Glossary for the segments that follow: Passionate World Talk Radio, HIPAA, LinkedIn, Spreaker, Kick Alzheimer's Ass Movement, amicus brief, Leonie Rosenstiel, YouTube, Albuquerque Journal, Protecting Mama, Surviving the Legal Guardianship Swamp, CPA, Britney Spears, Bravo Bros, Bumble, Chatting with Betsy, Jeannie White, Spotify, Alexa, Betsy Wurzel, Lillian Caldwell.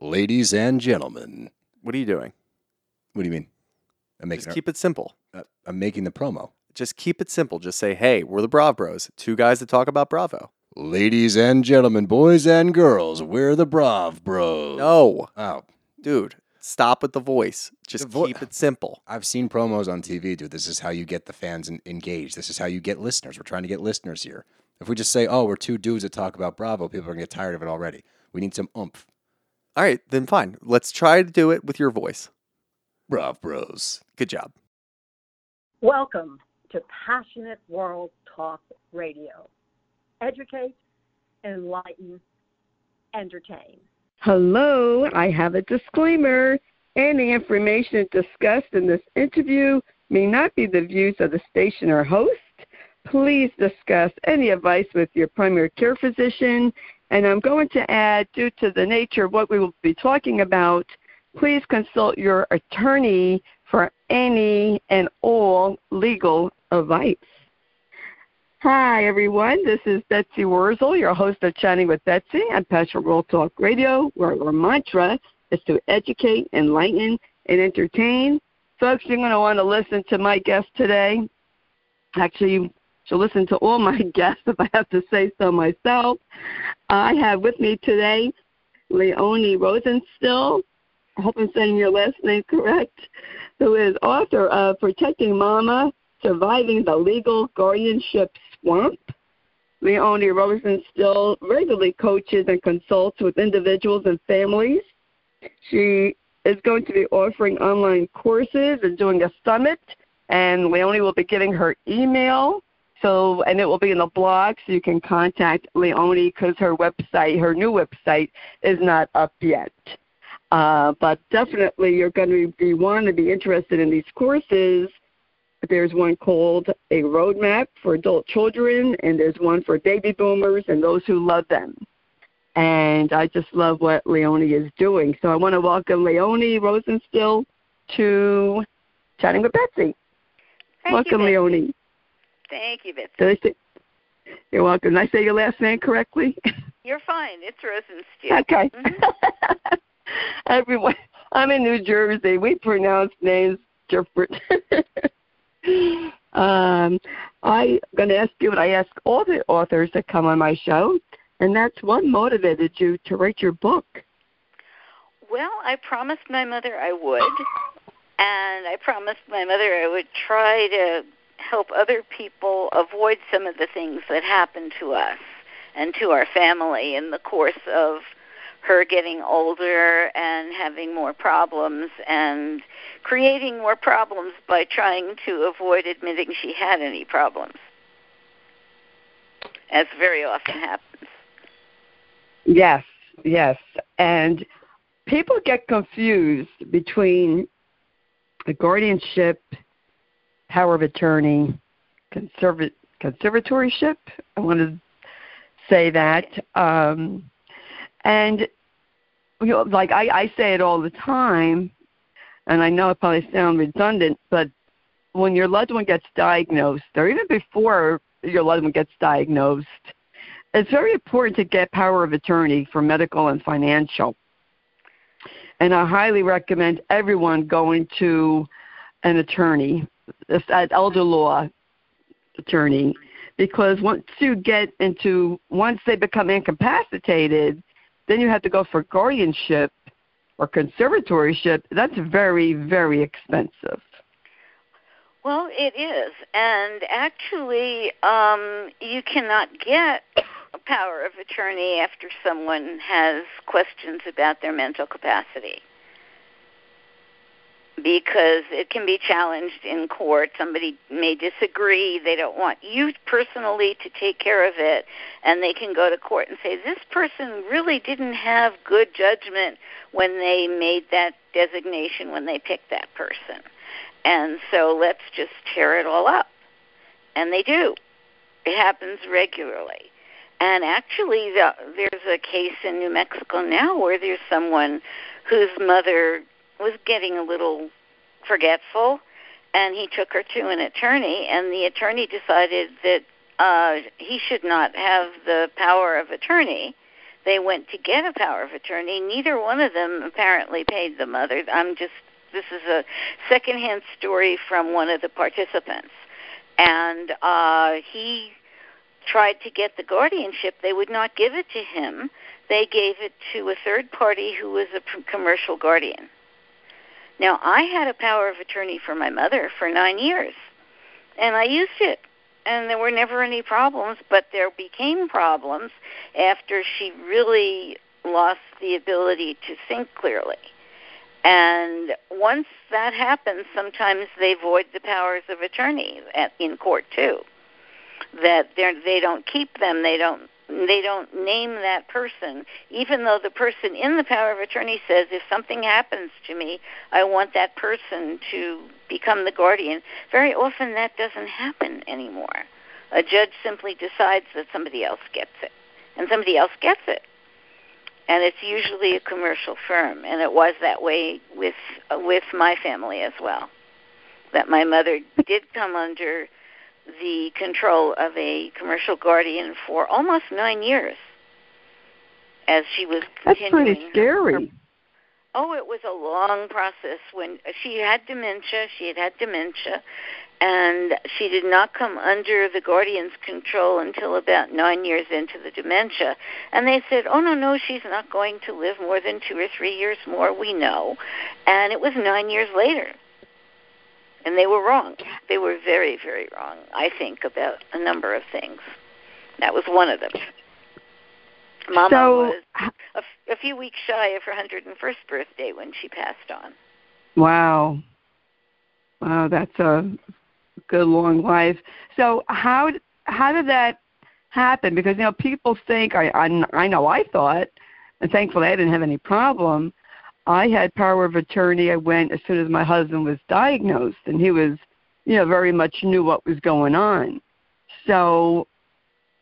ladies and gentlemen. What are you doing? What do you mean? Just keep it simple. I'm making the promo. Just keep it simple. Just say, hey, we're the Bravo Bros, two guys that talk about Bravo. Ladies and gentlemen, boys and girls, we're the Bravo Bros. No. Oh. Dude, stop with the voice. Just keep it simple. I've seen promos on TV, dude. This is how you get the fans engaged. This is how you get listeners. We're trying to get listeners here. If we just say, oh, we're two dudes that talk about Bravo, people are going to get tired of it already. We need some oomph. All right, then fine. Let's try to do it with your voice. Bravo Bros. Good job. Welcome to Passionate World Talk Radio. Educate, enlighten, entertain. Hello, I have a disclaimer. Any information discussed in this interview may not be the views of the station or host. Please discuss any advice with your primary care physician. And I'm going to add, due to the nature of what we will be talking about, please consult your attorney for any and all legal advice. Hi, everyone. This is Betsy Wurzel, your host of Chatting with Betsy on Passionate World Talk Radio, where our mantra is to educate, enlighten, and entertain. Folks, you're going to want to listen to my guest today. Actually, you should listen to all my guests if I have to say so myself. I have with me today Leonie Rosenstiel, I hope I'm saying your last name correct, who is author of Protecting Mama, Surviving the Legal Guardianship Swamp. Leonie Rosenstiel regularly coaches and consults with individuals and families. She is going to be offering online courses and doing a summit, and Leonie will be giving her email, and it will be in the blog, so you can contact Leonie because her new website is not up yet. But definitely you're going to be interested in these courses. There's one called A Roadmap for Adult Children, and there's one for baby boomers and those who love them. And I just love what Leonie is doing. So I want to welcome Leonie Rosenstiel to Chatting with Betsy. Welcome, Leonie. Thank you, Betsy. You're welcome. Did I say your last name correctly? You're fine. It's Rosenstiel. Okay. Mm-hmm. Everyone, I'm in New Jersey. We pronounce names different. I'm going to ask you what I ask all the authors that come on my show, and that's what motivated you to write your book. Well, I promised my mother I would, and I promised my mother I would try to help other people avoid some of the things that happened to us and to our family in the course of her getting older and having more problems and creating more problems by trying to avoid admitting she had any problems, as very often happens. Yes, yes. And people get confused between a guardianship, power of attorney, conservatorship. I want to say that. And, you know, like I say it all the time, and I know it probably sounds redundant, but when your loved one gets diagnosed, or even before your loved one gets diagnosed, it's very important to get power of attorney for medical and financial. And I highly recommend everyone going to an attorney, an elder law attorney, because once they become incapacitated, then you have to go for guardianship or conservatorship. That's very, very expensive. Well, it is. And actually, you cannot get a power of attorney after someone has questions about their mental capacity, because it can be challenged in court. Somebody may disagree. They don't want you personally to take care of it, and they can go to court and say, this person really didn't have good judgment when they made that designation, when they picked that person. And so let's just tear it all up. And they do. It happens regularly. And actually, there's a case in New Mexico now where there's someone whose mother was getting a little forgetful, and he took her to an attorney, and the attorney decided that he should not have the power of attorney, they went to get a power of attorney. Neither one of them apparently paid the mother. This is a secondhand story from one of the participants. And he tried to get the guardianship. They would not give it to him. They gave it to a third party who was a commercial guardian. Now, I had a power of attorney for my mother for 9 years, and I used it. And there were never any problems, but there became problems after she really lost the ability to think clearly. And once that happens, sometimes they void the powers of attorney in court too. That they don't keep them, they don't name that person, even though the person in the power of attorney says, if something happens to me, I want that person to become the guardian. Very often that doesn't happen anymore. A judge simply decides that somebody else gets it, and somebody else gets it. And it's usually a commercial firm, and it was that way with my family as well, that my mother did come under the control of a commercial guardian for almost 9 years as she was continuing. That's pretty scary. It was a long process. When she had had dementia, and she did not come under the guardian's control until about 9 years into the dementia. And they said, oh, no, she's not going to live more than 2 or 3 years more, we know. And it was 9 years later. And they were wrong. They were very, very wrong, I think, about a number of things. That was one of them. Mama was a few weeks shy of her 101st birthday when she passed on. Wow, that's a good long life. So how did that happen? Because, you know, people think, I know I thought, and thankfully I didn't have any problem, I had power of attorney. I went as soon as my husband was diagnosed, and he was, you know, very much knew what was going on. So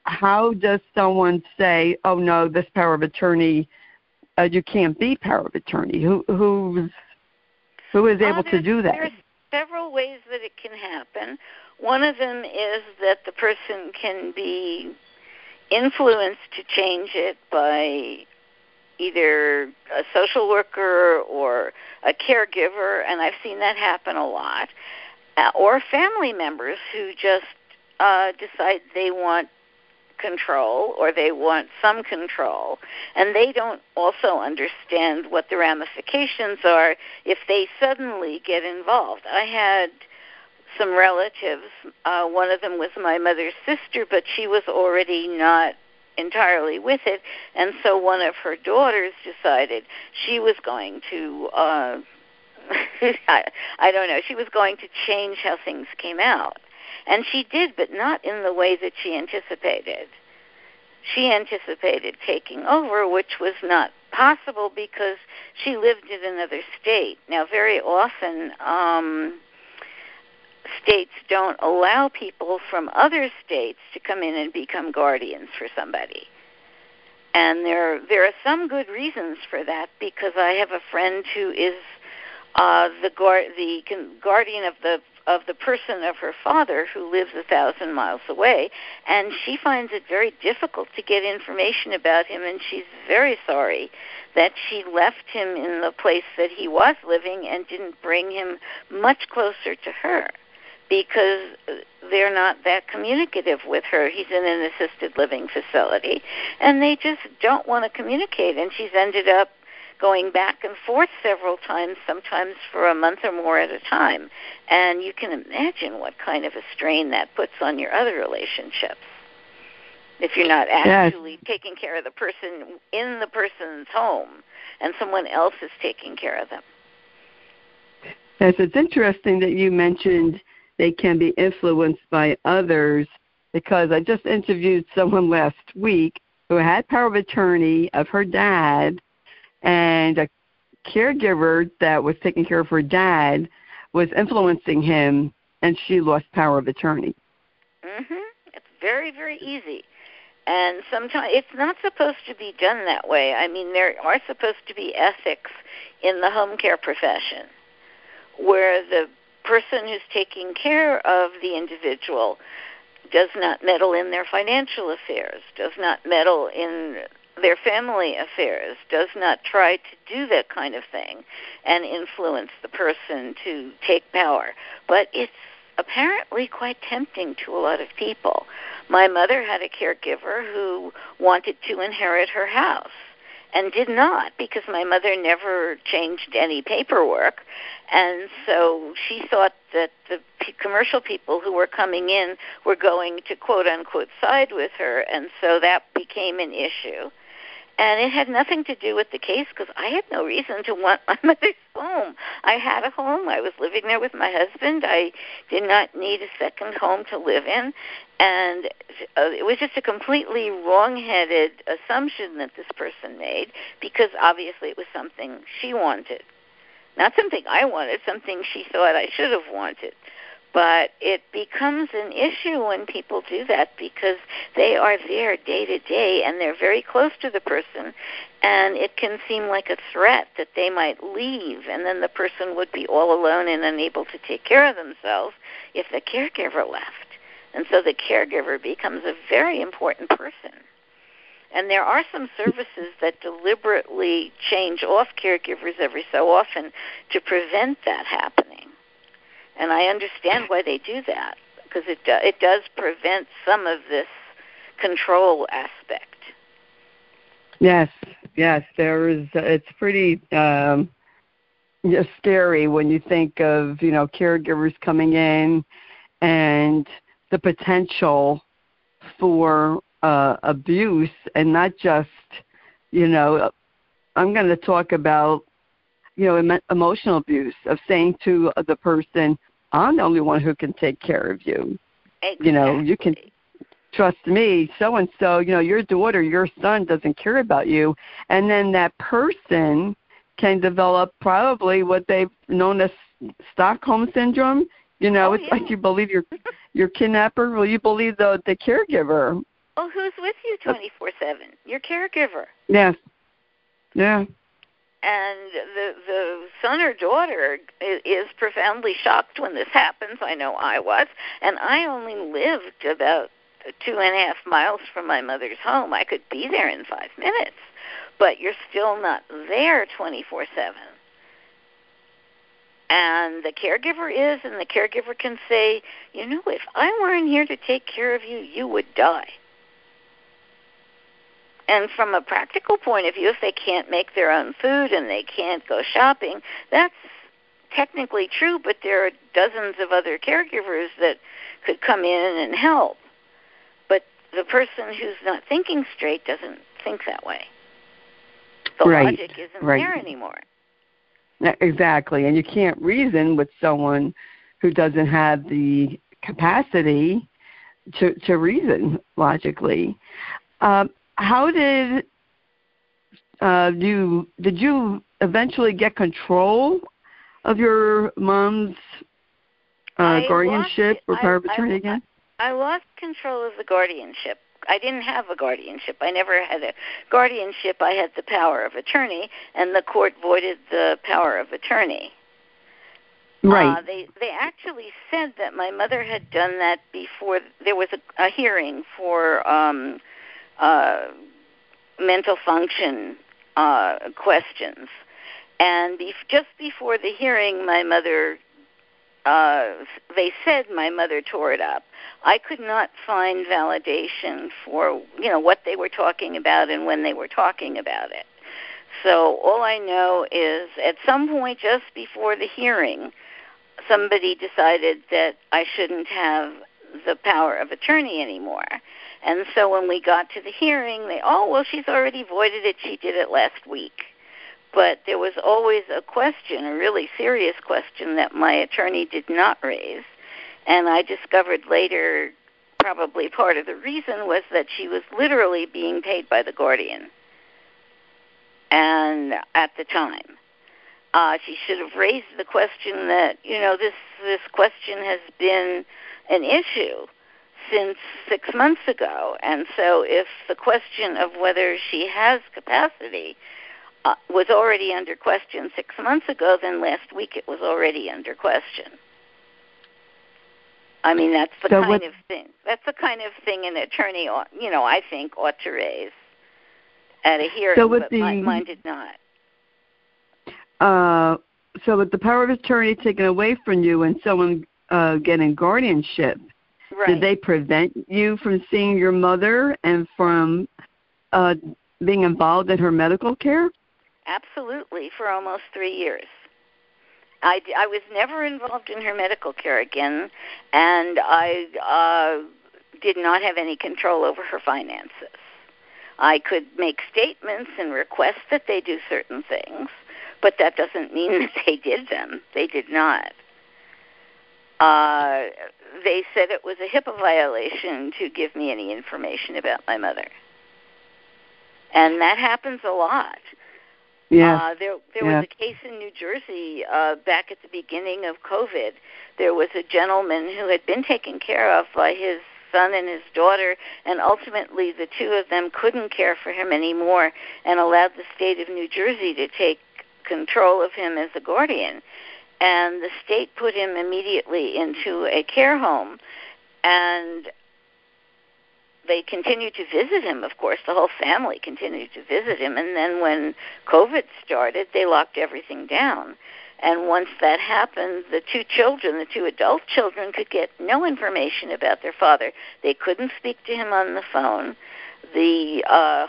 how does someone say, oh, no, this power of attorney, you can't be power of attorney? Who is able to do that? There's several ways that it can happen. One of them is that the person can be influenced to change it by either a social worker or a caregiver, and I've seen that happen a lot, or family members who just decide they want control or they want some control, and they don't also understand what the ramifications are if they suddenly get involved. I had some relatives, one of them was my mother's sister, but she was already not entirely with it, and so one of her daughters decided she was going to she was going to change how things came out. And she did, but not in the way that she anticipated. She anticipated taking over, which was not possible because she lived in another state. Now, very often states don't allow people from other states to come in and become guardians for somebody. And there are some good reasons for that, because I have a friend who is the guardian of the person of her father who lives 1,000 miles away, and she finds it very difficult to get information about him, and she's very sorry that she left him in the place that he was living and didn't bring him much closer to her, because they're not that communicative with her. He's in an assisted living facility, and they just don't want to communicate. And she's ended up going back and forth several times, sometimes for a month or more at a time. And you can imagine what kind of a strain that puts on your other relationships if you're not actually taking care of the person in the person's home and someone else is taking care of them. Yes, it's interesting that you mentioned they can be influenced by others, because I just interviewed someone last week who had power of attorney of her dad, and a caregiver that was taking care of her dad was influencing him, and she lost power of attorney. It's very, very easy. And sometimes it's not supposed to be done that way. I mean, there are supposed to be ethics in the home care profession where the person who's taking care of the individual does not meddle in their financial affairs, does not meddle in their family affairs, does not try to do that kind of thing and influence the person to take power. But it's apparently quite tempting to a lot of people. My mother had a caregiver who wanted to inherit her house and did not, because my mother never changed any paperwork. And so she thought that the commercial people who were coming in were going to, quote-unquote, side with her, and so that became an issue. And it had nothing to do with the case, because I had no reason to want my mother's home. I had a home. I was living there with my husband. I did not need a second home to live in. And it was just a completely wrong-headed assumption that this person made, because obviously it was something she wanted. Not something I wanted, something she thought I should have wanted. But it becomes an issue when people do that, because they are there day to day and they're very close to the person, and it can seem like a threat that they might leave, and then the person would be all alone and unable to take care of themselves if the caregiver left. And so the caregiver becomes a very important person. And there are some services that deliberately change off caregivers every so often to prevent that happening. And I understand why they do that, because it does prevent some of this control aspect. Yes, there is. It's pretty scary when you think of, caregivers coming in and the potential for abuse, and not just, I'm going to talk about, emotional abuse of saying to the person, I'm the only one who can take care of you. Exactly. You can trust me, so-and-so, your daughter, your son doesn't care about you. And then that person can develop probably what they've known as Stockholm Syndrome. Like you believe your kidnapper. Well, you believe the caregiver. Well, who's with you 24/7? Your caregiver. Yes. Yeah. And the son or daughter is profoundly shocked when this happens. I know I was. And I only lived about 2.5 miles from my mother's home. I could be there in 5 minutes. But you're still not there 24/7. And the caregiver is, and the caregiver can say, if I weren't here to take care of you, you would die. And from a practical point of view, if they can't make their own food and they can't go shopping, that's technically true, but there are dozens of other caregivers that could come in and help. But the person who's not thinking straight doesn't think that way. The logic isn't there anymore. Exactly, and you can't reason with someone who doesn't have the capacity to reason logically. How did you eventually get control of your mom's guardianship or power of attorney again? I lost control of the guardianship. I didn't have a guardianship. I never had a guardianship. I had the power of attorney, and the court voided the power of attorney. Right. They actually said that my mother had done that before. There was a hearing for mental function questions. And just before the hearing, my mother, they said my mother tore it up. I could not find validation for, what they were talking about and when they were talking about it. So all I know is at some point just before the hearing, somebody decided that I shouldn't have the power of attorney anymore. And so when we got to the hearing, she's already voided it. She did it last week. But there was always a question, a really serious question, that my attorney did not raise. And I discovered later, probably part of the reason was that she was literally being paid by the guardian. And at the time, she should have raised the question that, this question has been an issue since 6 months ago. And so if the question of whether she has capacity was already under question 6 months ago, then last week it was already under question. I mean, that's the kind of thing an attorney, I think, ought to raise. at a hearing, so but mine did not. So with the power of attorney taken away from you and someone getting guardianship, right. Did they prevent you from seeing your mother and from being involved in her medical care? Absolutely, for almost 3 years. I was never involved in her medical care again, and I did not have any control over her finances. I could make statements and request that they do certain things, but that doesn't mean that they did them. They did not. They said it was a HIPAA violation to give me any information about my mother. And that happens a lot. Yeah. There was a case in New Jersey back at the beginning of COVID. There was a gentleman who had been taken care of by his son and his daughter, and ultimately the two of them couldn't care for him anymore and allowed the state of New Jersey to take control of him as a guardian. And the state put him immediately into a care home, and they continued to visit him, of course. The whole family continued to visit him. And then when COVID started, they locked everything down. And once that happened, the two adult children, could get no information about their father. They couldn't speak to him on the phone. The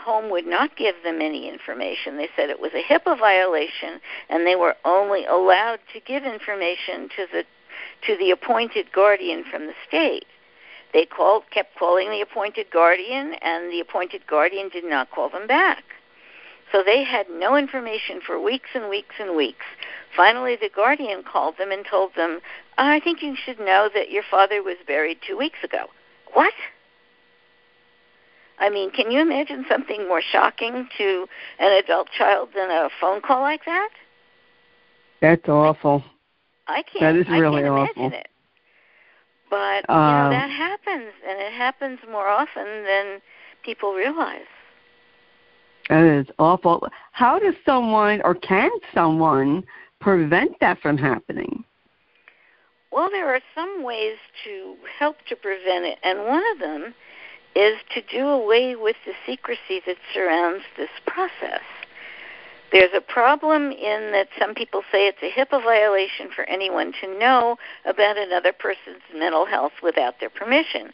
home would not give them any information. They said it was a HIPAA violation, and they were only allowed to give information to the appointed guardian from the state. They kept calling the appointed guardian, and the appointed guardian did not call them back. So they had no information for weeks and weeks and weeks. Finally, the guardian called them and told them, I think you should know that your father was buried 2 weeks ago. What? I mean, can you imagine something more shocking to an adult child than a phone call like that? That's awful. I can't. That is really awful. Imagine it. But that happens, and it happens more often than people realize. That is awful. How does someone, or can someone, prevent that from happening? Well, there are some ways to help to prevent it, and one of them is to do away with the secrecy that surrounds this process. There's a problem in that some people say it's a HIPAA violation for anyone to know about another person's mental health without their permission.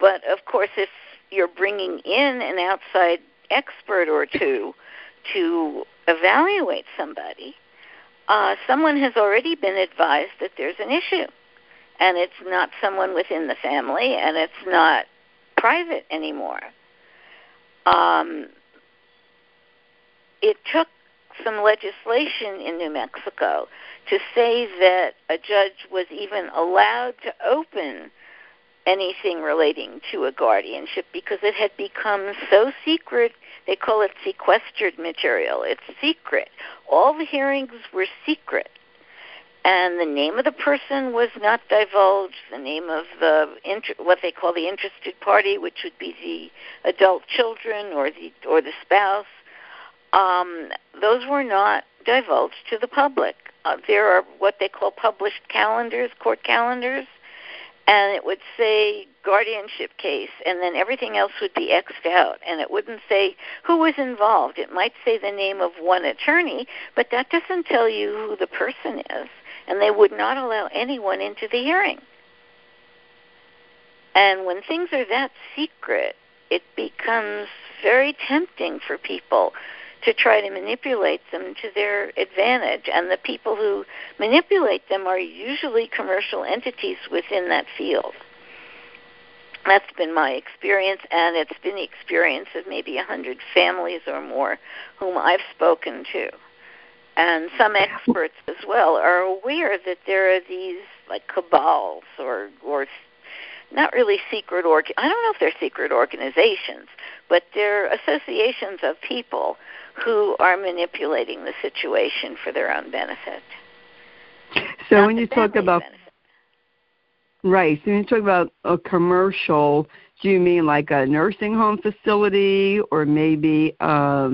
But, of course, if you're bringing in an outside expert or two to evaluate somebody, someone has already been advised that there's an issue. And it's not someone within the family, and it's not private anymore. It took some legislation in New Mexico to say that a judge was even allowed to open anything relating to a guardianship because it had become so secret. They call it sequestered material. It's secret. All the hearings were secret. And the name of the person was not divulged, the name of what they call the interested party, which would be the adult children or the spouse. Those were not divulged to the public. There are what they call published calendars, court calendars, and it would say guardianship case, and then everything else would be X'd out, and it wouldn't say who was involved. It might say the name of one attorney, but that doesn't tell you who the person is, and they would not allow anyone into the hearing. And when things are that secret, it becomes very tempting for people to try to manipulate them to their advantage. And the people who manipulate them are usually commercial entities within that field. That's been my experience, and it's been the experience of maybe 100 families or more whom I've spoken to. And some experts as well are aware that there are these like cabals or not really secret, I don't know if they're secret organizations, but they're associations of people who are manipulating the situation for their own benefit. So not when you talk about benefit. Right, so when you talk about a commercial, do you mean like a nursing home facility or maybe a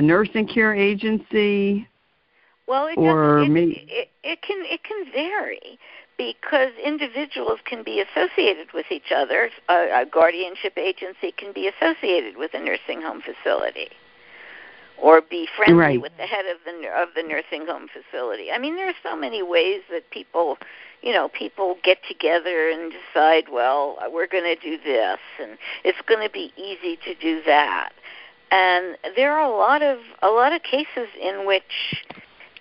nursing care agency? Well, it can vary. because individuals can be associated with each other. A guardianship agency can be associated with a nursing home facility or be friendly right. with the head of the nursing home facility. I mean, there are so many ways that people get together and decide, well, we're going to do this, and it's going to be easy to do that. And there are a lot of cases in which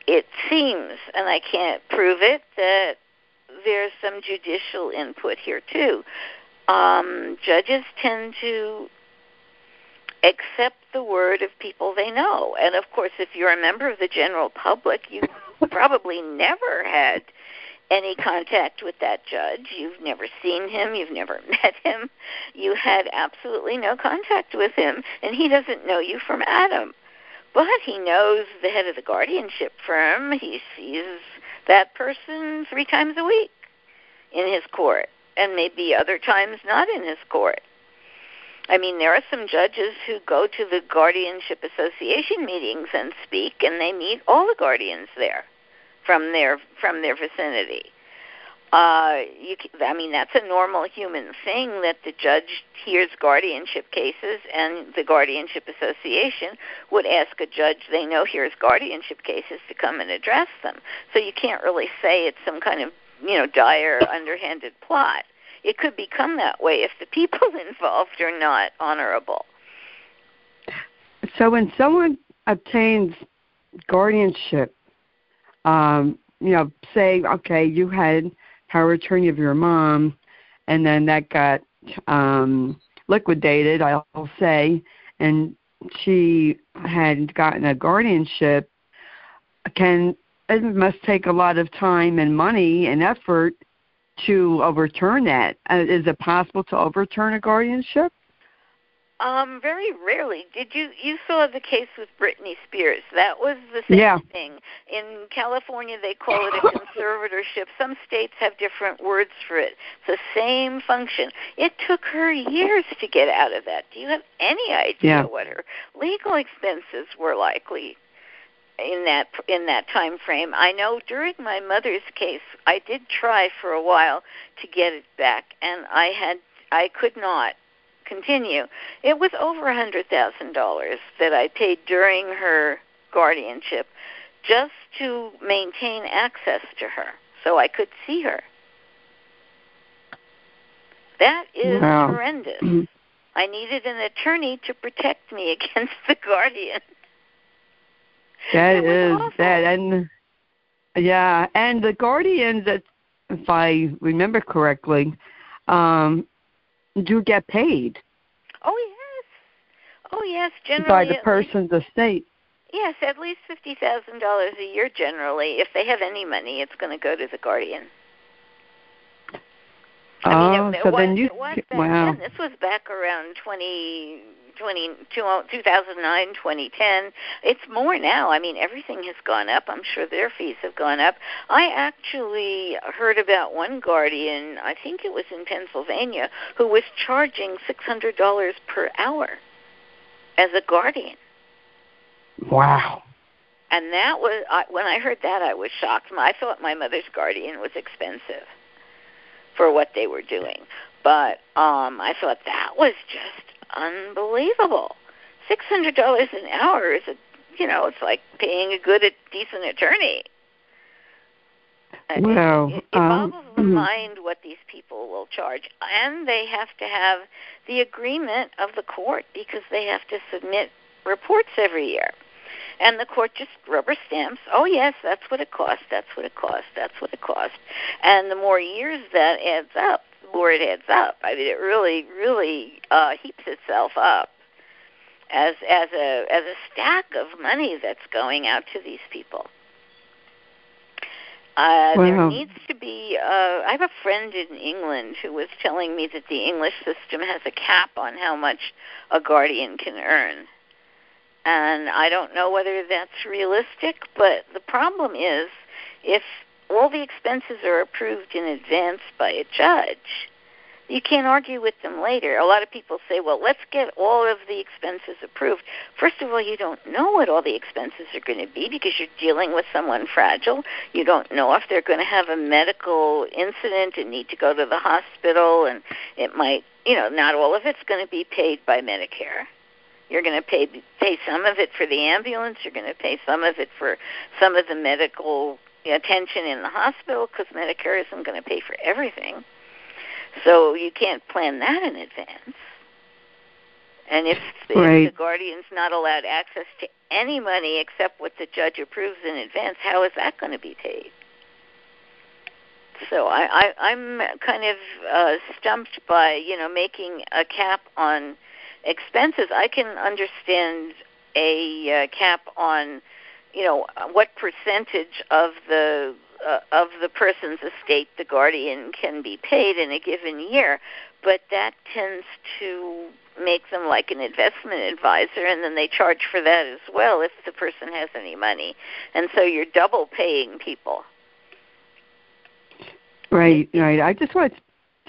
it seems, and I can't prove it, that there's some judicial input here too. Judges tend to accept the word of people they know. And, of course, if you're a member of the general public, you probably never had any contact with that judge. You've never seen him. You've never met him. You had absolutely no contact with him, and he doesn't know you from Adam. But he knows the head of the guardianship firm. He sees that person 3 times a week in his court, and maybe other times not in his court. I mean, there are some judges who go to the Guardianship Association meetings and speak, and they meet all the guardians there from their vicinity. That's a normal human thing that the judge hears guardianship cases, and the Guardianship Association would ask a judge they know hears guardianship cases to come and address them. So you can't really say it's some kind of, dire, underhanded plot. It could become that way if the people involved are not honorable. So when someone obtains guardianship, say, okay, you had power attorney of your mom, and then that got liquidated, I'll say, and she had gotten a guardianship, it must take a lot of time and money and effort to overturn that. Is it possible to overturn a guardianship? Very rarely. Did you saw the case with Britney Spears? That was the same thing. In California, they call it a conservatorship. Some states have different words for it. It's the same function. It took her years to get out of that. Do you have any idea what her legal expenses were likely in that time frame? I know during my mother's case, I did try for a while to get it back, and I could not continue. It was over $100,000 that I paid during her guardianship just to maintain access to her so I could see her. That is horrendous. I needed an attorney to protect me against the guardian. That is awful. And the guardians, if I remember correctly, do get paid. Oh yes, generally by the person's estate. Yes, at least $50,000 a year generally. If they have any money, it's going to go to the guardian. This was back around 2009, 2010. It's more now. I mean, everything has gone up. I'm sure their fees have gone up. I actually heard about one guardian, I think it was in Pennsylvania, who was charging $600 per hour as a guardian. Wow. And that was, when I heard that, I was shocked. I thought my mother's guardian was expensive for what they were doing. But I thought that was just unbelievable. $600 an hour is, it's like paying a good, decent attorney. Wow. It boggles the mind what these people will charge. And they have to have the agreement of the court because they have to submit reports every year. And the court just rubber stamps, oh, yes, that's what it costs, that's what it costs, that's what it costs. And the more years that adds up, where it adds up. I mean, it really, really heaps itself up as a stack of money that's going out to these people. There needs to be. I have a friend in England who was telling me that the English system has a cap on how much a guardian can earn, and I don't know whether that's realistic. But the problem is if all the expenses are approved in advance by a judge, You can't argue with them later. A lot of people say, well, let's get all of the expenses approved. First of all, you don't know what all the expenses are going to be because you're dealing with someone fragile. You don't know if they're going to have a medical incident and need to go to the hospital, and it might, you know, not all of it's going to be paid by Medicare. You're going to pay some of it for the ambulance. You're going to pay some of it for some of the medical attention in the hospital because Medicare isn't going to pay for everything. So you can't plan that in advance. And if the guardian's not allowed access to any money except what the judge approves in advance, how is that going to be paid? So I'm kind of stumped by, you know, making a cap on expenses. I can understand a cap on, you know, what percentage of the person's estate the guardian can be paid in a given year, but that tends to make them like an investment advisor, and then they charge for that as well if the person has any money. And so you're double paying people. Right. I just want to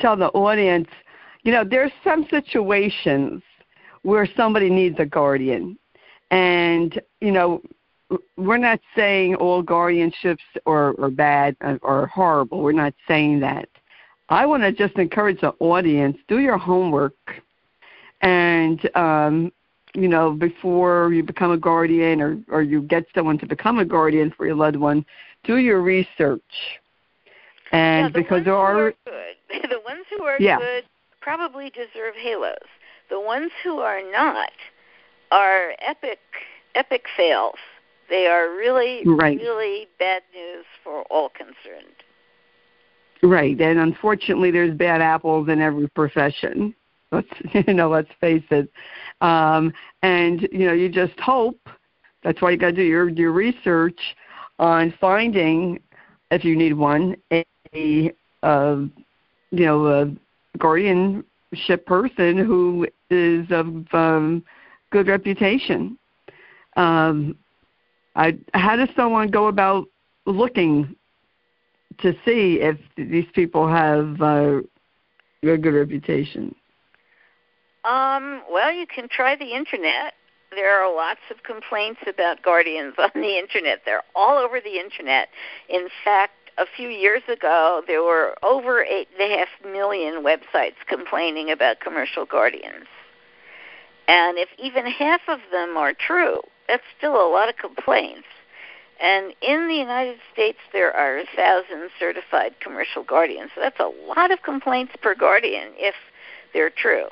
tell the audience, you know, there's some situations where somebody needs a guardian. And, you know, we're not saying all guardianships are bad or horrible. We're not saying that. I want to just encourage the audience, do your homework. And, you know, before you become a guardian or you get someone to become a guardian for your loved one, do your research. And yeah, the ones who are good probably deserve halos. The ones who are not are epic fails. They are really bad news for all concerned. Right, and unfortunately, there's bad apples in every profession. Let's face it. And you know, you just hope. That's why you got to do your research on finding, if you need one, a guardianship person who is of good reputation. How does someone go about looking to see if these people have a good reputation? Well, you can try the internet. There are lots of complaints about guardians on the internet. They're all over the internet. In fact, a few years ago, there were over 8.5 million websites complaining about commercial guardians. And if even half of them are true, that's still a lot of complaints. And in the United States, there are 1,000 certified commercial guardians. So that's a lot of complaints per guardian if they're true.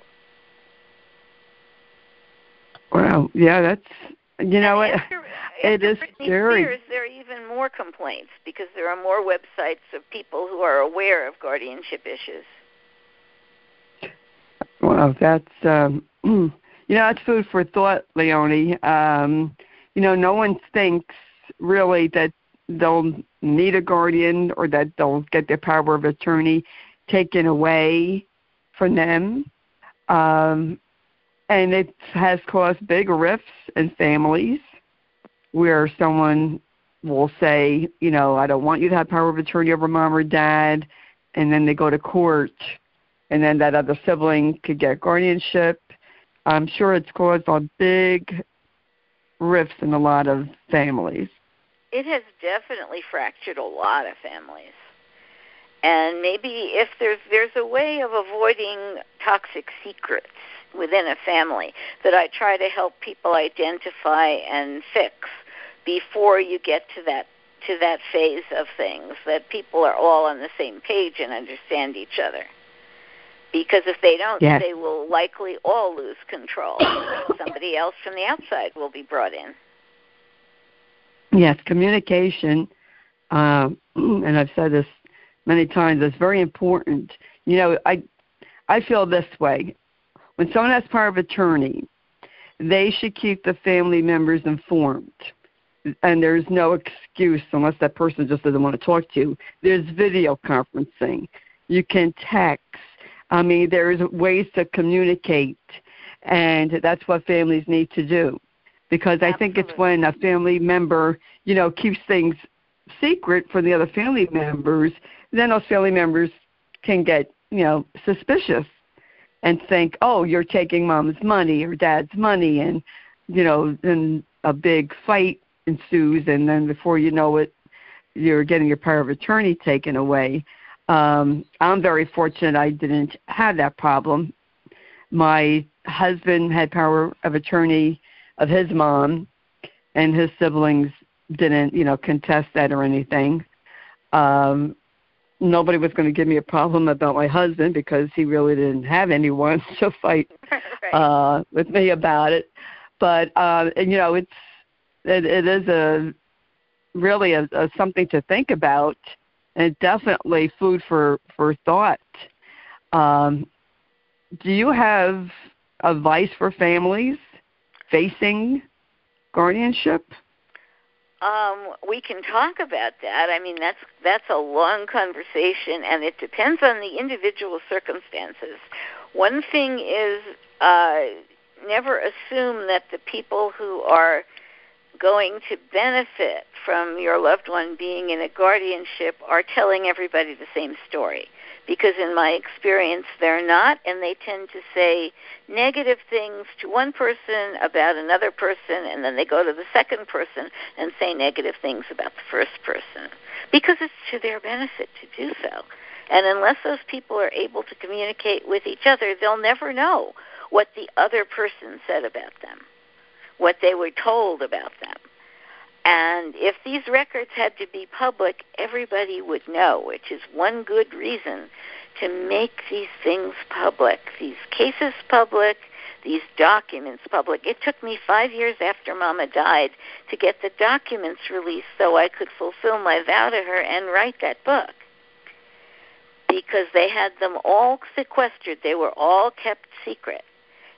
Wow. Yeah, that's, you know, it is scary. After Britney Spears, there are even more complaints because there are more websites of people who are aware of guardianship issues. Wow, that's, you know, that's food for thought, Leonie. You know, no one thinks really that they'll need a guardian or that they'll get their power of attorney taken away from them. And it has caused big rifts in families where someone will say, you know, I don't want you to have power of attorney over mom or dad, and then they go to court, and then that other sibling could get guardianship. I'm sure it's caused a big rifts in a lot of families. It has definitely fractured a lot of families. And maybe if there's a way of avoiding toxic secrets within a family that I try to help people identify and fix before you get to that phase of things, that people are all on the same page and understand each other. Because if they don't, they will likely all lose control. Somebody else from the outside will be brought in. Yes, communication, and I've said this many times, is very important. You know, I feel this way. When someone has power of attorney, they should keep the family members informed. And there's no excuse unless that person just doesn't want to talk to you. There's video conferencing. You can text. I mean, there's ways to communicate, and that's what families need to do, because I think it's when a family member, you know, keeps things secret from the other family members, then those family members can get you know, suspicious and think, oh, you're taking mom's money or dad's money, and, you know, then a big fight ensues, and then before you know it, you're getting your power of attorney taken away. I'm very fortunate I didn't have that problem. My husband had power of attorney of his mom, and his siblings didn't, you know, contest that or anything. Nobody was going to give me a problem about my husband because he really didn't have anyone to fight with me about it. But, and, you know, it is really something to think about, and definitely food for thought. Do you have advice for families facing guardianship? We can talk about that. I mean, that's a long conversation, and it depends on the individual circumstances. One thing is never assume that the people who are going to benefit from your loved one being in a guardianship are telling everybody the same story, because in my experience they're not, and they tend to say negative things to one person about another person, and then they go to the second person and say negative things about the first person, because it's to their benefit to do so. And unless those people are able to communicate with each other, they'll never know what the other person said about them, what they were told about them. And if these records had to be public, everybody would know, which is one good reason to make these things public, these cases public, these documents public. It took me 5 years after Mama died to get the documents released so I could fulfill my vow to her and write that book, because they had them all sequestered. They were all kept secret,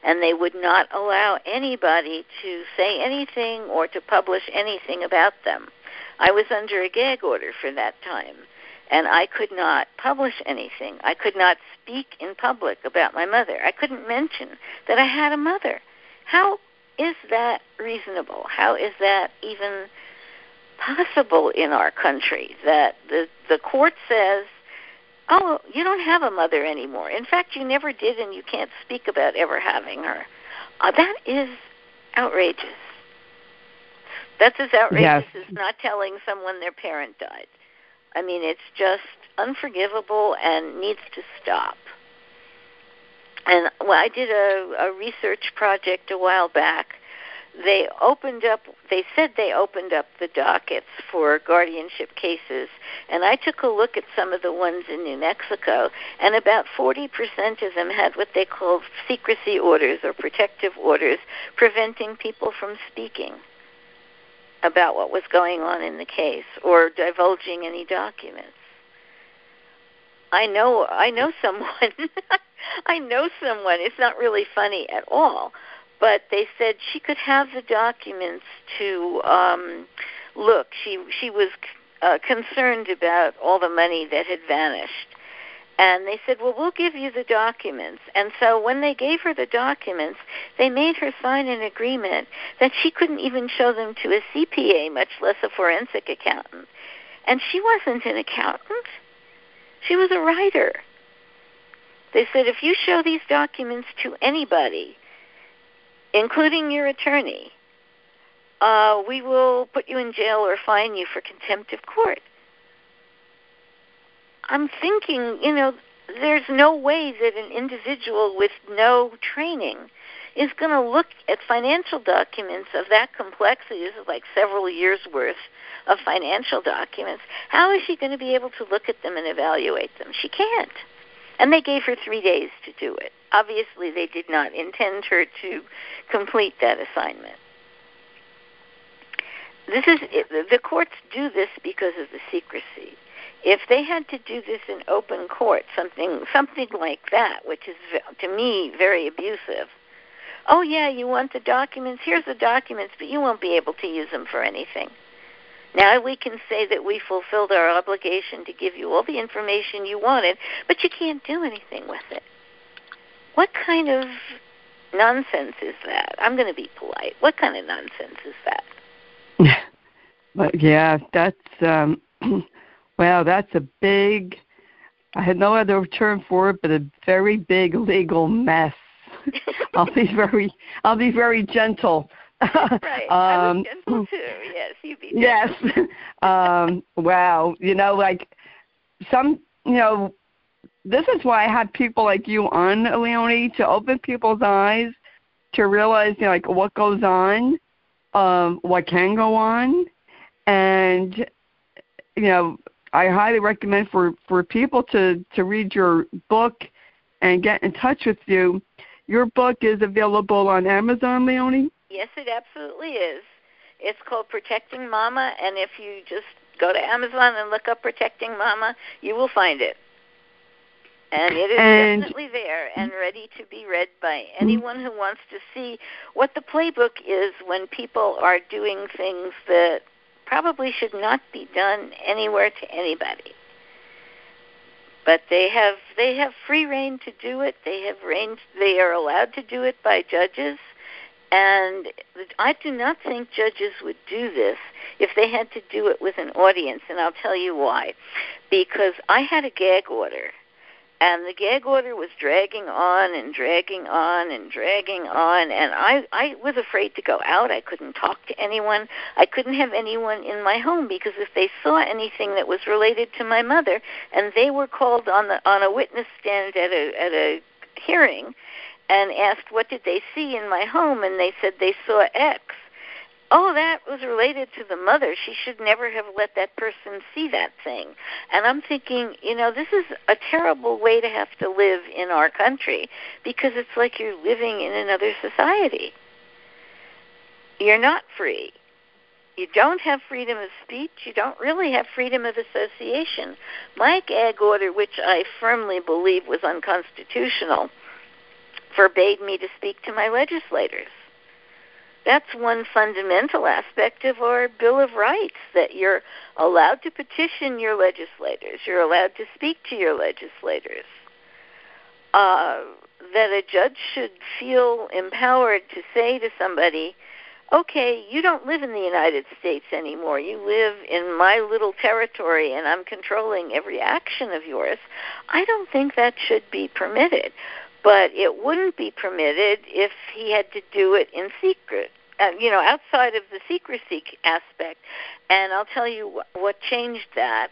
and they would not allow anybody to say anything or to publish anything about them. I was under a gag order for that time, and I could not publish anything. I could not speak in public about my mother. I couldn't mention that I had a mother. How is that reasonable? How is that even possible in our country, that the court says, oh, you don't have a mother anymore. In fact, you never did, and you can't speak about ever having her. That is outrageous. That's as outrageous as not telling someone their parent died. I mean, it's just unforgivable and needs to stop. And well, I did a research project a while back. They said they opened up the dockets for guardianship cases, and I took a look at some of the ones in New Mexico, and about 40% of them had what they called secrecy orders or protective orders preventing people from speaking about what was going on in the case or divulging any documents. I know someone. I know someone. It's not really funny at all. But they said she could have the documents to look. She was concerned about all the money that had vanished. And they said, well, we'll give you the documents. And so when they gave her the documents, they made her sign an agreement that she couldn't even show them to a CPA, much less a forensic accountant. And she wasn't an accountant. She was a writer. They said, if you show these documents to anybody, including your attorney, we will put you in jail or fine you for contempt of court. I'm thinking, you know, there's no way that an individual with no training is going to look at financial documents of that complexity. This is like several years' worth of financial documents. How is she going to be able to look at them and evaluate them? She can't. And they gave her 3 days to do it. Obviously, they did not intend her to complete that assignment. The courts do this because of the secrecy. If they had to do this in open court, something like that, which is, to me, very abusive. Oh, yeah, you want the documents? Here's the documents, but you won't be able to use them for anything. Now we can say that we fulfilled our obligation to give you all the information you wanted, but you can't do anything with it. What kind of nonsense is that? I'm going to be polite. What kind of nonsense is that? But yeah, that's wow. That's a big I had no other term for it, but a very big legal mess. I'll be very gentle. Right. I was gentle too. Yes, you be gentle. Yes. Wow. You know, like this is why I had people like you on, Leonie, to open people's eyes to realize, you know, like what goes on, what can go on, and you know, I highly recommend for people to read your book and get in touch with you. Your book is available on Amazon, Leonie? Yes, it absolutely is. It's called Protecting Mama, and if you just go to Amazon and look up Protecting Mama, you will find it. And it is definitely there and ready to be read by anyone who wants to see what the playbook is when people are doing things that probably should not be done anywhere to anybody. But they have free rein to do it. They are allowed to do it by judges. And I do not think judges would do this if they had to do it with an audience, and I'll tell you why. Because I had a gag order, and the gag order was dragging on and dragging on and dragging on, and I was afraid to go out. I couldn't talk to anyone. I couldn't have anyone in my home because if they saw anything that was related to my mother, and they were called on a witness stand at a hearing, and asked what did they see in my home, and they said they saw X. Oh, that was related to the mother. She should never have let that person see that thing. And I'm thinking, you know, this is a terrible way to have to live in our country because it's like you're living in another society. You're not free. You don't have freedom of speech. You don't really have freedom of association. My gag order, which I firmly believe was unconstitutional, forbade me to speak to my legislators. That's one fundamental aspect of our Bill of Rights, that you're allowed to petition your legislators, you're allowed to speak to your legislators, that a judge should feel empowered to say to somebody, okay, you don't live in the United States anymore. You live in my little territory, and I'm controlling every action of yours. I don't think that should be permitted. But it wouldn't be permitted if he had to do it in secret, outside of the secrecy aspect. And I'll tell you what changed that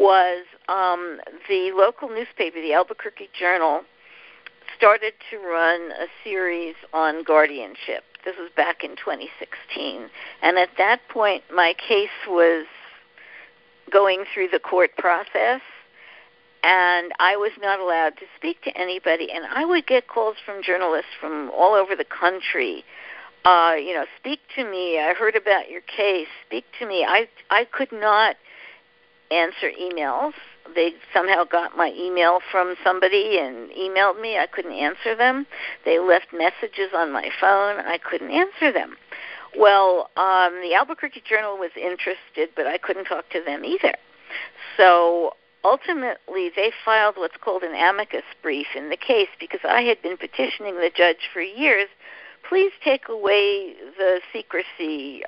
was the local newspaper, the Albuquerque Journal, started to run a series on guardianship. This was back in 2016. And at that point, my case was going through the court process. And I was not allowed to speak to anybody. And I would get calls from journalists from all over the country. Speak to me. I heard about your case. Speak to me. I could not answer emails. They somehow got my email from somebody and emailed me. I couldn't answer them. They left messages on my phone. I couldn't answer them. Well, the Albuquerque Journal was interested, but I couldn't talk to them either. So ultimately, they filed what's called an amicus brief in the case because I had been petitioning the judge for years, please take away the secrecy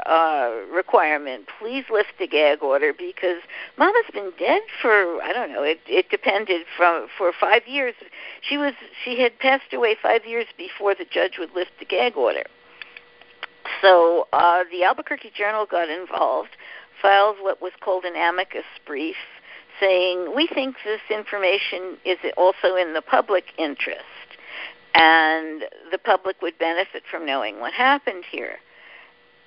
requirement. Please lift the gag order because Mama's been dead for, I don't know, it depended for 5 years. She had passed away 5 years before the judge would lift the gag order. So the Albuquerque Journal got involved, filed what was called an amicus brief, saying, we think this information is also in the public interest, and the public would benefit from knowing what happened here.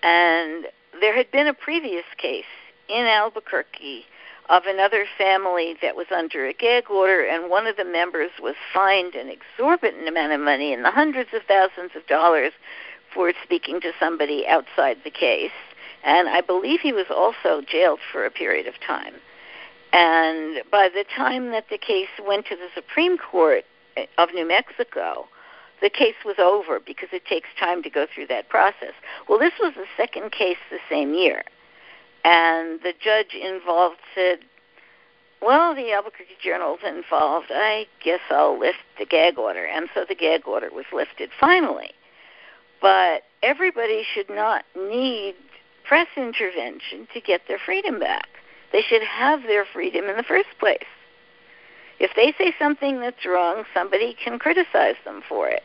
And there had been a previous case in Albuquerque of another family that was under a gag order, and one of the members was fined an exorbitant amount of money in the hundreds of thousands of dollars for speaking to somebody outside the case. And I believe he was also jailed for a period of time. And by the time that the case went to the Supreme Court of New Mexico, the case was over because it takes time to go through that process. Well, this was the second case the same year. And the judge involved said, well, the Albuquerque Journal's involved. I guess I'll lift the gag order. And so the gag order was lifted finally. But everybody should not need press intervention to get their freedom back. They should have their freedom in the first place. If they say something that's wrong, somebody can criticize them for it.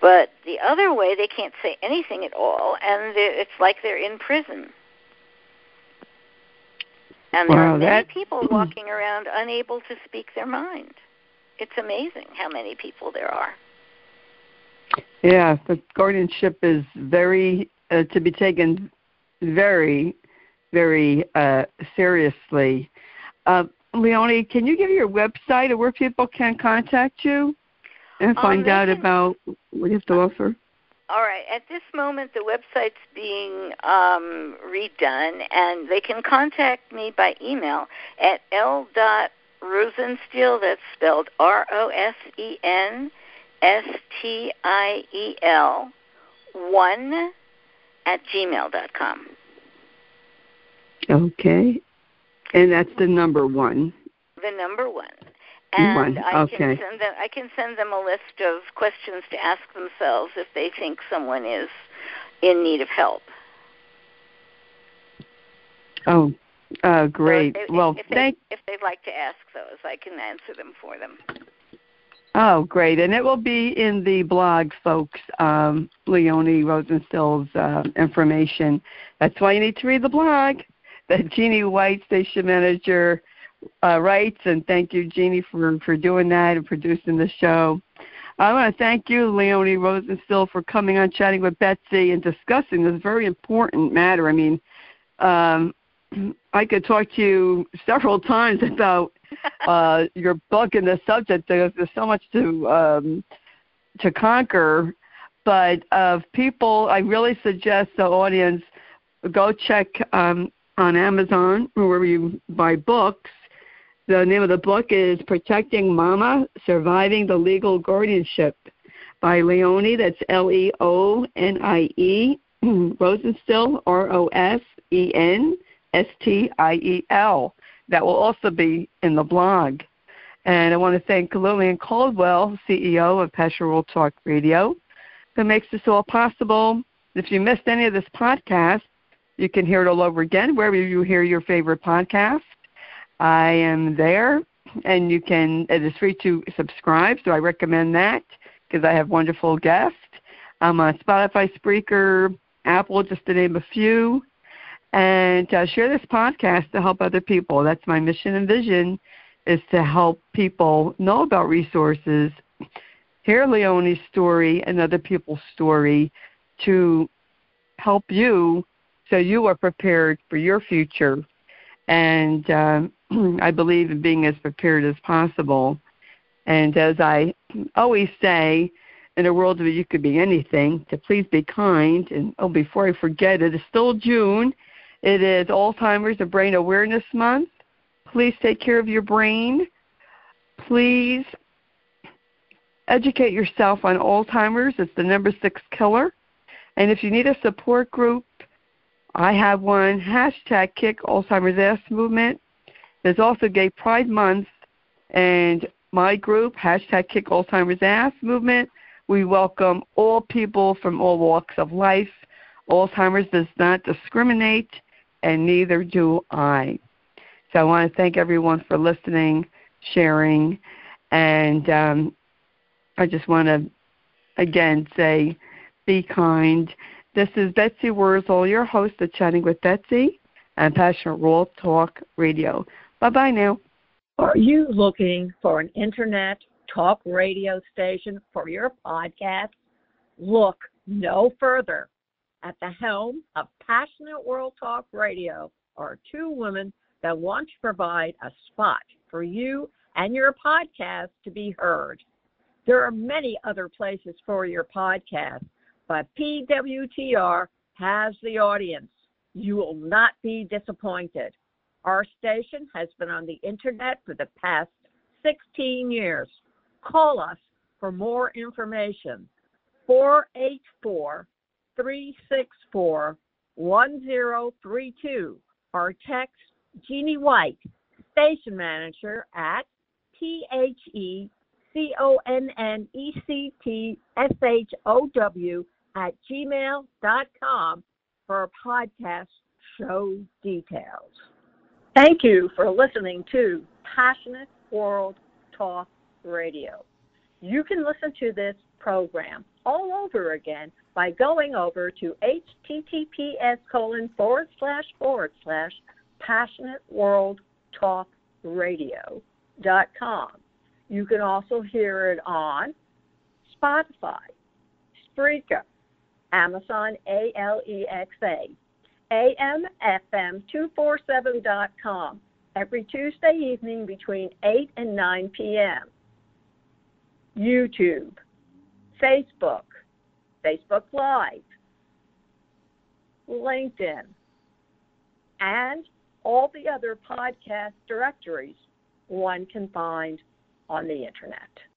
But the other way, they can't say anything at all, and it's like they're in prison. And there are many people walking around unable to speak their mind. It's amazing how many people there are. Yeah, the guardianship is very, to be taken very, very seriously. Leonie, can you give your website where people can contact you and find out about what you have to offer? All right. At this moment, the website's being redone, and they can contact me by email at l.rosenstiel, that's spelled R-O-S-E-N-S-T-I-E-L, 1 at gmail.com. Okay. And that's the number one. The number one. And I can send them a list of questions to ask themselves if they think someone is in need of help. Oh, great. So if they'd like to ask those, I can answer them for them. Oh, great. And it will be in the blog, folks, Leonie Rosenstiel's information. That's why you need to read the blog that Jeannie White, station manager, writes, and thank you, Jeannie, for doing that and producing the show. I want to thank you, Leonie Rosenstiel, for coming on Chatting with Betsy and discussing this very important matter. I mean, I could talk to you several times about your book and the subject. There's so much to conquer, but people, I really suggest the audience go check on Amazon, wherever you buy books. The name of the book is Protecting Mama, Surviving the Legal Guardianship by Leonie, that's L-E-O-N-I-E, Rosenstiel, R-O-S-E-N-S-T-I-E-L. That will also be in the blog. And I want to thank Lillian Caldwell, CEO of Passionate World Talk Radio, who makes this all possible. If you missed any of this podcast, you can hear it all over again wherever you hear your favorite podcast. I am there, and you can, it is free to subscribe, so I recommend that because I have wonderful guests. I'm on Spotify, Spreaker, Apple, just to name a few. And share this podcast to help other people. That's my mission and vision, is to help people know about resources, hear Leonie's story and other people's story to help you so you are prepared for your future. And I believe in being as prepared as possible. And as I always say, in a world where you could be anything, to please be kind. And oh, before I forget, it is still June. It is Alzheimer's and Brain Awareness Month. Please take care of your brain. Please educate yourself on Alzheimer's. It's the #6 killer. And if you need a support group, I have one, hashtag Kick Alzheimer's Ass Movement. There's also Gay Pride Month, and my group, hashtag Kick Alzheimer's Ass Movement. We welcome all people from all walks of life. Alzheimer's does not discriminate, and neither do I. So I want to thank everyone for listening, sharing, and I just want to, again, say be kind. This is Betsy Wurzel, your host of Chatting with Betsy and Passionate World Talk Radio. Bye-bye now. Are you looking for an internet talk radio station for your podcast? Look no further. At the helm of Passionate World Talk Radio are two women that want to provide a spot for you and your podcast to be heard. There are many other places for your podcast, but PWTR has the audience. You will not be disappointed. Our station has been on the internet for the past 16 years. Call us for more information. 484-364-1032. Or text Jeannie White, station manager, at theconnectshow@gmail.com for podcast show details. Thank you for listening to Passionate World Talk Radio. You can listen to this program all over again by going over to https://passionateworldtalkradio.com. You can also hear it on Spotify, Spreaker, Amazon Alexa, amfm247.com every Tuesday evening between 8 and 9 p.m. YouTube, Facebook, Facebook Live, LinkedIn, and all the other podcast directories one can find on the internet.